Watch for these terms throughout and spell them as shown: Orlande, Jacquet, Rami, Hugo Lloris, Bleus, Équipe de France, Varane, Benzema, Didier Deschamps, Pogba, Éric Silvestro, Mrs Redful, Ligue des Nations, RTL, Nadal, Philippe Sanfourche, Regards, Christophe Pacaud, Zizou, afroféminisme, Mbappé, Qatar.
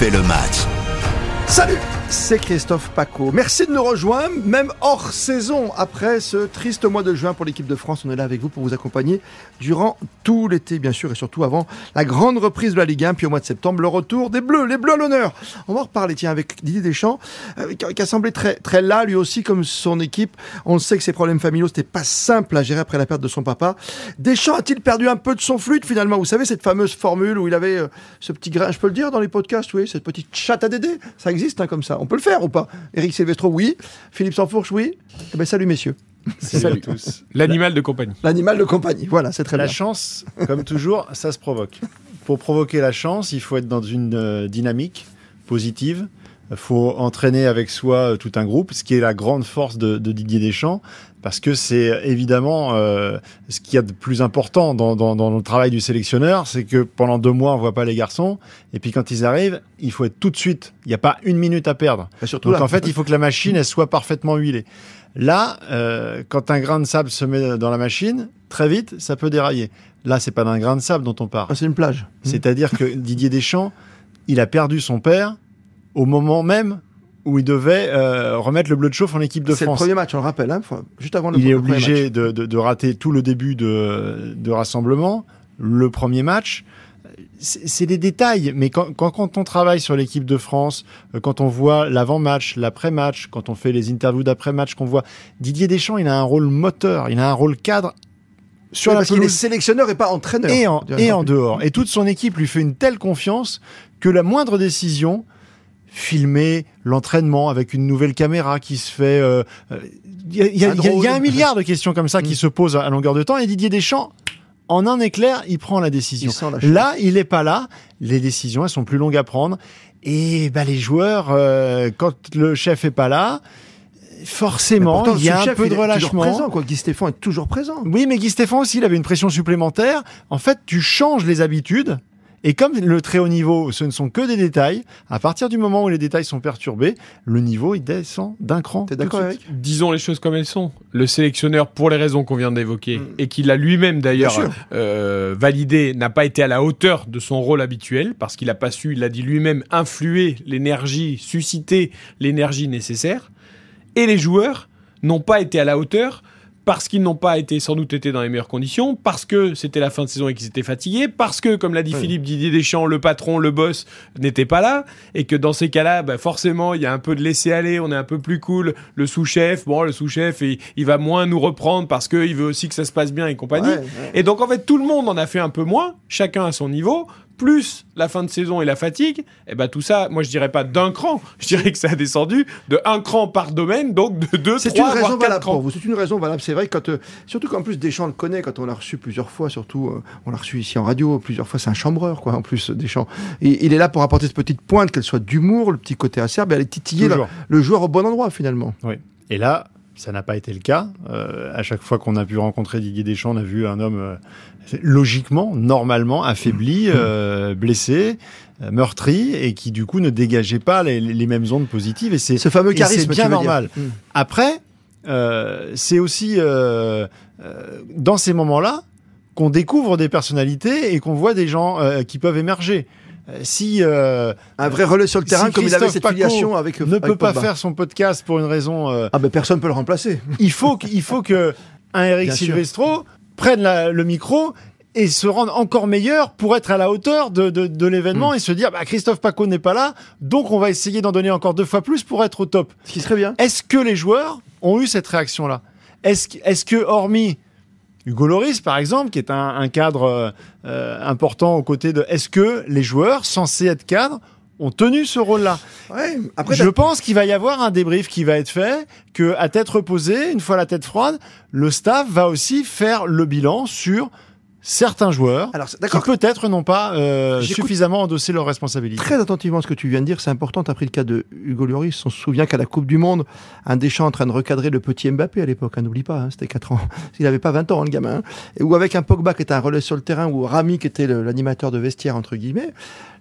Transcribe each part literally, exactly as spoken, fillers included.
fait le match. Salut, c'est Christophe Pacaud. Merci de nous rejoindre, même hors saison. Après ce triste mois de juin pour l'équipe de France, on est là avec vous pour vous accompagner durant tout l'été, bien sûr, et surtout avant la grande reprise de la Ligue un, puis au mois de septembre, le retour des Bleus, les Bleus à l'honneur. On va en reparler, tiens, avec Didier Deschamps, euh, qui a semblé très, très là, lui aussi, comme son équipe. On le sait que ses problèmes familiaux, c'était pas simple à gérer après la perte de son papa. Deschamps a-t-il perdu un peu de son fluide, finalement? Vous savez, cette fameuse formule où il avait euh, ce petit grain, je peux le dire dans les podcasts, oui, cette petite chatte à Dédé, ça existe existe hein, comme ça. On peut le faire ou pas? Éric Silvestro, oui. Philippe Sanfourche, oui. Eh ben, salut messieurs. Salut, salut à tous. L'animal de compagnie. L'animal de compagnie, voilà, c'est très la bien. La chance, comme toujours, ça se provoque. Pour provoquer la chance, il faut être dans une euh, dynamique positive. Il faut entraîner avec soi euh, tout un groupe, ce qui est la grande force de, de Didier Deschamps, parce que c'est évidemment euh, ce qu'il y a de plus important dans, dans, dans le travail du sélectionneur, c'est que pendant deux mois, on ne voit pas les garçons, et puis quand ils arrivent, il faut être tout de suite, il n'y a pas une minute à perdre. Surtout Donc là. En fait, il faut que la machine, elle soit parfaitement huilée. Là, euh, quand un grain de sable se met dans la machine, très vite, ça peut dérailler. Là, ce n'est pas d'un grain de sable dont on parle. Ah, c'est une plage. C'est-à-dire que Didier Deschamps, il a perdu son père au moment même où il devait euh, remettre le bleu de chauffe en équipe de c'est France. C'est le premier match, on le rappelle, hein, juste avant le premier match. Il est obligé de, de, de rater tout le début de, de rassemblement, le premier match. C'est, c'est des détails, mais quand, quand, quand on travaille sur l'équipe de France, quand on voit l'avant-match, l'après-match, quand on fait les interviews d'après-match, qu'on voit Didier Deschamps, il a un rôle moteur, il a un rôle cadre. Sur oui, la parce pelouse. Qu'il est sélectionneur et pas entraîneur. Et en, et en dehors. Et toute son équipe lui fait une telle confiance que la moindre décision... filmer l'entraînement avec une nouvelle caméra qui se fait... Euh, y a, y a, y a un milliard de questions comme ça qui mmh. se posent à longueur de temps. Et Didier Deschamps, en un éclair, il prend la décision. Il là, il n'est pas là. Les décisions, elles sont plus longues à prendre. Et bah, les joueurs, euh, quand le chef n'est pas là... forcément, pourtant, il y a chef, un peu de relâchement. Présent, quoi. Guy Stéphane est toujours présent. Oui, mais Guy Stéphane aussi, il avait une pression supplémentaire. En fait, tu changes les habitudes. Et comme le très haut niveau, ce ne sont que des détails, à partir du moment où les détails sont perturbés, le niveau, il descend d'un cran. T'es d'accord avec ? Disons les choses comme elles sont. Le sélectionneur, pour les raisons qu'on vient d'évoquer, mmh. et qu'il a lui-même d'ailleurs euh, validé, n'a pas été à la hauteur de son rôle habituel, parce qu'il n'a pas su, il l'a dit lui-même, influer l'énergie, susciter l'énergie nécessaire. Et les joueurs n'ont pas été à la hauteur... parce qu'ils n'ont pas été, sans doute été dans les meilleures conditions, parce que c'était la fin de saison et qu'ils étaient fatigués, parce que, comme l'a dit oui. Philippe, Didier Deschamps, le patron, le boss, n'était pas là, et que dans ces cas-là, bah forcément, il y a un peu de laisser-aller, on est un peu plus cool, le sous-chef, bon, le sous-chef, il, il va moins nous reprendre parce qu'il veut aussi que ça se passe bien et compagnie. Ouais, ouais. Et donc, en fait, tout le monde en a fait un peu moins, chacun à son niveau, plus la fin de saison et la fatigue, eh ben tout ça, moi je dirais pas d'un cran, je dirais que ça a descendu de un cran par domaine, donc de deux, c'est trois, voire quatre crans. Vous. C'est une raison valable, c'est vrai, quand, euh, surtout qu'en plus Deschamps le connaît, quand on l'a reçu plusieurs fois, surtout euh, on l'a reçu ici en radio plusieurs fois, c'est un chambreur quoi, en plus Deschamps. Et, il est là pour apporter cette petite pointe, qu'elle soit d'humour, le petit côté acerbe, et aller titiller le, le joueur au bon endroit finalement. Oui. Et là, ça n'a pas été le cas. Euh, à chaque fois qu'on a pu rencontrer Didier Deschamps, on a vu un homme euh, logiquement, normalement, affaibli, euh, blessé, euh, meurtri, et qui du coup ne dégageait pas les, les mêmes ondes positives. Et c'est ce fameux charisme, c'est bien normal. Mmh. Après, euh, c'est aussi euh, euh, dans ces moments-là qu'on découvre des personnalités et qu'on voit des gens euh, qui peuvent émerger. Si euh, un vrai relais sur le terrain, si comme il avait cette Pacaud filiation avec, ne avec peut Pogba. Pas faire son podcast pour une raison, euh, ah ben personne ne peut le remplacer. Il faut qu'il faut que un Éric Silvestro prenne la, le micro et se rende encore meilleur pour être à la hauteur de, de, de l'événement mmh. et se dire bah, Christophe Pacaud n'est pas là, donc on va essayer d'en donner encore deux fois plus pour être au top. Ce qui serait bien. Est-ce que les joueurs ont eu cette réaction là? Est-ce est-ce que hormis Hugo Lloris, par exemple, qui est un, un cadre euh, important aux côtés de... Est-ce que les joueurs, censés être cadres, ont tenu ce rôle-là? Ouais, après, Je t'as... pense qu'il va y avoir un débrief qui va être fait, qu'à tête reposée, une fois la tête froide, le staff va aussi faire le bilan sur... certains joueurs Alors, qui peut-être n'ont pas euh, suffisamment endossé leurs responsabilités. Très attentivement ce que tu viens de dire, c'est important. Tu as pris le cas de Hugo Lloris. On se souvient qu'à la Coupe du Monde, un Deschamps en train de recadrer le petit Mbappé à l'époque, hein, n'oublie pas, hein, c'était quatre ans. Il n'avait pas vingt ans, hein, le gamin. Hein. Et, ou avec un Pogba qui était un relais sur le terrain, ou Rami qui était le, l'animateur de vestiaire, entre guillemets.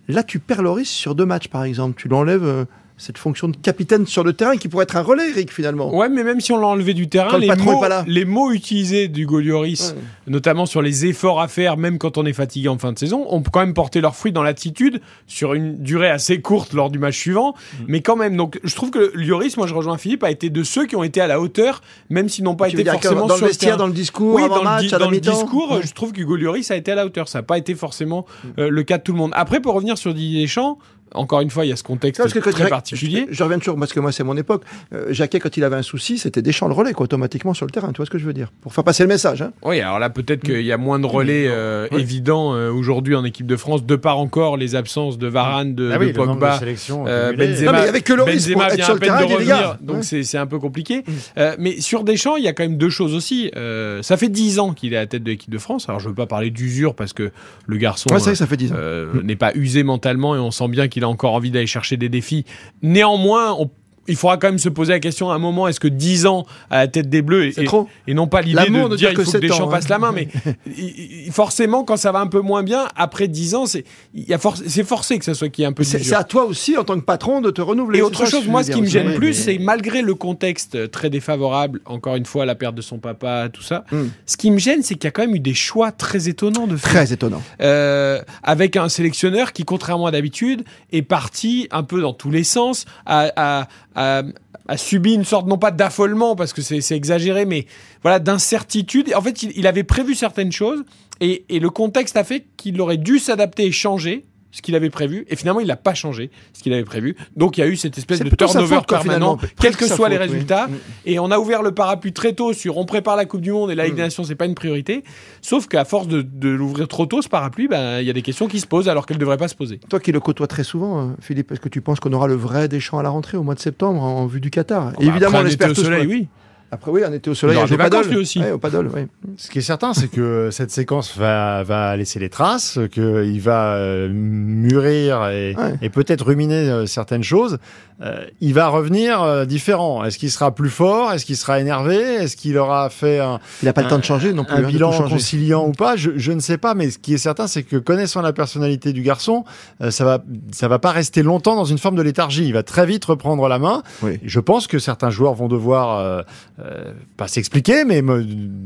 Là, tu perds Lloris sur deux matchs, par exemple. Tu l'enlèves... Euh, cette fonction de capitaine sur le terrain qui pourrait être un relais, Eric, finalement. Ouais, mais même si on l'a enlevé du terrain, le les, mots, les mots utilisés d'Hugo Lloris, ouais. notamment sur les efforts à faire, même quand on est fatigué en fin de saison, ont quand même porté leurs fruits dans l'attitude sur une durée assez courte lors du match suivant. Mmh. Mais quand même, donc je trouve que Lloris, moi je rejoins Philippe, a été de ceux qui ont été à la hauteur, même s'ils n'ont pas tu été forcément dans sur le vestiaire, dans le discours, oui, avant dans match, le, à dans le discours, ouais. je trouve qu'Hugo Lloris a été à la hauteur. Ça n'a pas été forcément euh, le cas de tout le monde. Après, pour revenir sur Didier Deschamps. Encore une fois, il y a ce contexte non, très je, particulier. Je, je reviens toujours, parce que moi, c'est mon époque. Euh, Jacquet, quand il avait un souci, c'était Deschamps le relais, quoi, automatiquement sur le terrain. Tu vois ce que je veux dire ? Pour faire passer le message. Hein. Oui, alors là, peut-être qu'il y a moins de relais euh, oui. évidents euh, aujourd'hui en équipe de France, de par encore les absences de Varane, de, ah oui, de Pogba, de euh, Benzema. Non, mais avec Lloris, Benzema vient sur à peine le terrain, de revenir, donc ouais. c'est, c'est un peu compliqué. Mmh. Euh, mais sur Deschamps, il y a quand même deux choses aussi. Euh, ça fait dix ans qu'il est à la tête de l'équipe de France. Alors, je ne veux pas parler d'usure, parce que le garçon ouais, ça, ça fait dix ans. Euh, mmh. n'est pas usé mentalement, et on sent bien qu'il il a encore envie d'aller chercher des défis. Néanmoins, on, il faudra quand même se poser la question à un moment, est-ce que dix ans à la tête des Bleus, et, et, et non pas l'idée de, de dire qu'il faut que Deschamps hein. passe la main, mais il, forcément, quand ça va un peu moins bien, après dix ans, c'est, y a for, c'est forcé que ça soit qu'il y ait un peu de c'est, c'est à toi aussi, en tant que patron, de te renouveler. Et autre chose, moi, ce qui me gêne plus, c'est malgré le contexte très défavorable, encore une fois, la perte de son papa, tout ça, mm. ce qui me gêne, c'est qu'il y a quand même eu des choix très étonnants de faire. Très étonnants. Euh, avec un sélectionneur qui, contrairement à d'habitude, est parti un peu dans tous les sens, à... à A, a subi une sorte, non pas d'affolement, parce que c'est, c'est exagéré, mais voilà, d'incertitude. En fait, il, il avait prévu certaines choses, et, et le contexte a fait qu'il aurait dû s'adapter et changer ce qu'il avait prévu, et finalement, il n'a pas changé ce qu'il avait prévu. Donc, il y a eu cette espèce c'est de turnover permanent, quels que soient les résultats. Oui. Et on a ouvert le parapluie très tôt sur on prépare la Coupe du Monde et la Ligue des Nations, c'est pas une priorité. Sauf qu'à force de, de l'ouvrir trop tôt, ce parapluie, bah, y a des questions qui se posent alors qu'elles ne devraient pas se poser. Toi qui le côtoies très souvent, Philippe, est-ce que tu penses qu'on aura le vrai Deschamps à la rentrée au mois de septembre en vue du Qatar ? Et bah évidemment, on espère tous. Oui. Après oui, on était au soleil, on était au paddle aussi. Ouais, au paddle, oui. Ce qui est certain, c'est que cette séquence va, va laisser les traces, que il va euh, mûrir et, ouais. et peut-être ruminer euh, certaines choses. Euh, il va revenir euh, différent. Est-ce qu'il sera plus fort ? Est-ce qu'il sera énervé ? Est-ce qu'il aura fait un, il n'a pas un, le temps de changer non plus. Un hein, bilan conciliant ou pas ? Je, je ne sais pas, mais ce qui est certain, c'est que connaissant la personnalité du garçon, euh, ça va, ça va pas rester longtemps dans une forme de léthargie. Il va très vite reprendre la main. Oui. Je pense que certains joueurs vont devoir euh, Euh, pas s'expliquer, mais me,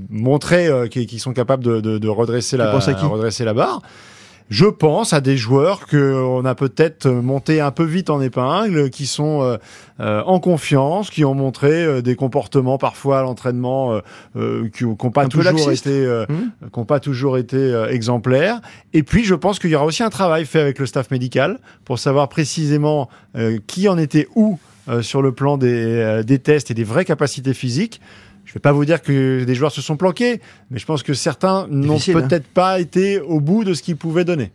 montrer euh, qu'ils sont capables de, de, de redresser, la, redresser la barre. Je pense à des joueurs qu'on a peut-être monté un peu vite en épingle, qui sont euh, euh, en confiance, qui ont montré euh, des comportements parfois à l'entraînement euh, qui n'ont pas, euh, mmh. pas toujours été euh, exemplaires. Et puis je pense qu'il y aura aussi un travail fait avec le staff médical pour savoir précisément euh, qui en était où Euh, sur le plan des, euh, des tests et des vraies capacités physiques. Je ne vais pas vous dire que des joueurs se sont planqués, mais je pense que certains n'ont peut-être hein. pas été au bout de ce qu'ils pouvaient donner.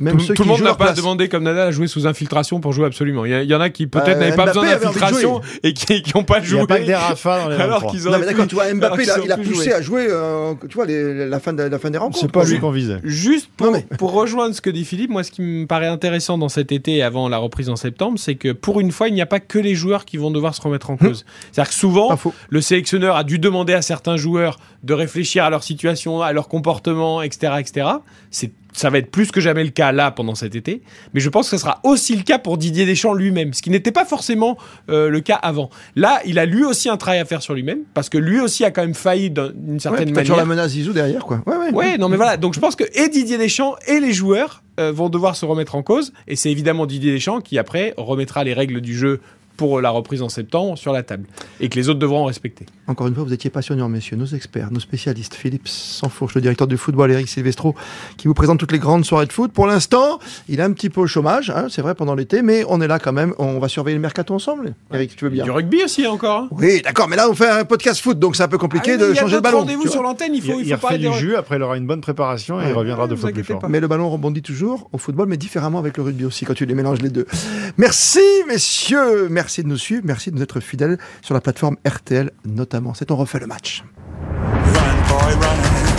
Même tout, ceux tout le monde n'a pas place. demandé comme Nadal à jouer sous infiltration pour jouer absolument. Il y, y en a qui peut-être euh, n'avaient pas Mbappé besoin d'infiltration et qui n'ont pas joué. Il n'y a pas que des rafales dans les alors qu'ils ont. Non mais d'accord, tu vois Mbappé, il a, il a poussé joué. à jouer. Euh, tu vois les, la, fin de, la fin des rencontres. C'est pas lui qu'on visait. Juste pour, non, mais... pour rejoindre ce que dit Philippe, moi ce qui me paraît intéressant dans cet été avant la reprise en septembre, c'est que pour une fois, il n'y a pas que les joueurs qui vont devoir se remettre en cause. Hum. C'est-à-dire que souvent, le sélectionneur a dû demander à certains joueurs de réfléchir à leur situation, à leur comportement, et cetera, et cetera. C'est ça va être plus que jamais le cas là pendant cet été, mais je pense que ce sera aussi le cas pour Didier Deschamps lui-même, ce qui n'était pas forcément euh, le cas avant. Là, il a lui aussi un travail à faire sur lui-même, parce que lui aussi a quand même failli d'une certaine ouais, manière. Sur la menace Zizou derrière, quoi. Ouais, ouais. Ouais, non mais voilà. Donc je pense que et Didier Deschamps et les joueurs euh, vont devoir se remettre en cause, et c'est évidemment Didier Deschamps qui après remettra les règles du jeu pour la reprise en septembre sur la table, et que les autres devront respecter. Encore une fois, vous étiez passionnants, messieurs, nos experts, nos spécialistes, Philippe Sanfourche, le directeur du football, Éric Silvestro, qui vous présente toutes les grandes soirées de foot. Pour l'instant, il est un petit peu au chômage, hein, c'est vrai, pendant l'été, mais on est là quand même, on va surveiller le mercato ensemble. Éric, tu veux bien ? Du rugby aussi, encore. Hein. Oui, d'accord, mais là, on fait un podcast foot, donc c'est un peu compliqué ah, de changer de ballon. Il y a rendez-vous sur l'antenne, il faut, il il faut pas... Il refait du jus, après il aura une bonne préparation, ouais, et il reviendra ouais, de fois plus fort. Pas. Mais le ballon rebondit toujours au football, mais différemment avec le rugby aussi, quand tu les mélanges les deux. Merci, messieurs, merci. Merci de nous suivre, merci de nous être fidèles sur la plateforme R T L notamment. C'est On refait le match. Run, boy, run.